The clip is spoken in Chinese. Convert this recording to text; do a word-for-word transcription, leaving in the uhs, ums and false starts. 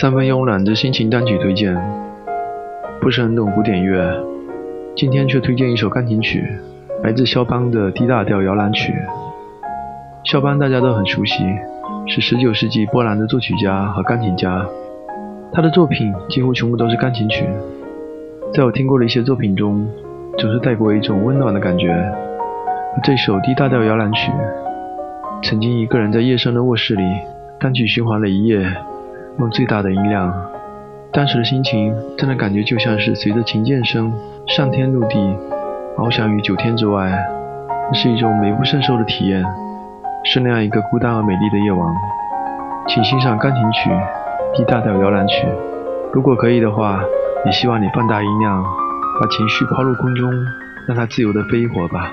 三分慵懒的心情单曲推荐，不是很懂古典乐，今天却推荐一首钢琴曲，来自肖邦的 D 大调摇篮曲。肖邦大家都很熟悉，是十九世纪波兰的作曲家和钢琴家，他的作品几乎全部都是钢琴曲。在我听过的一些作品中，总是带过一种温暖的感觉。这首 D 大调摇篮曲，曾经一个人在夜深的卧室里单曲循环了一夜，用最大的音量，当时的心情真的感觉就像是随着琴键声上天入地，翱翔于九天之外，是一种美不胜收的体验，是那样一个孤单而美丽的夜晚。请欣赏钢琴曲 D 大调摇篮曲，如果可以的话，也希望你放大音量，把情绪抛入空中，让它自由地飞一会儿吧。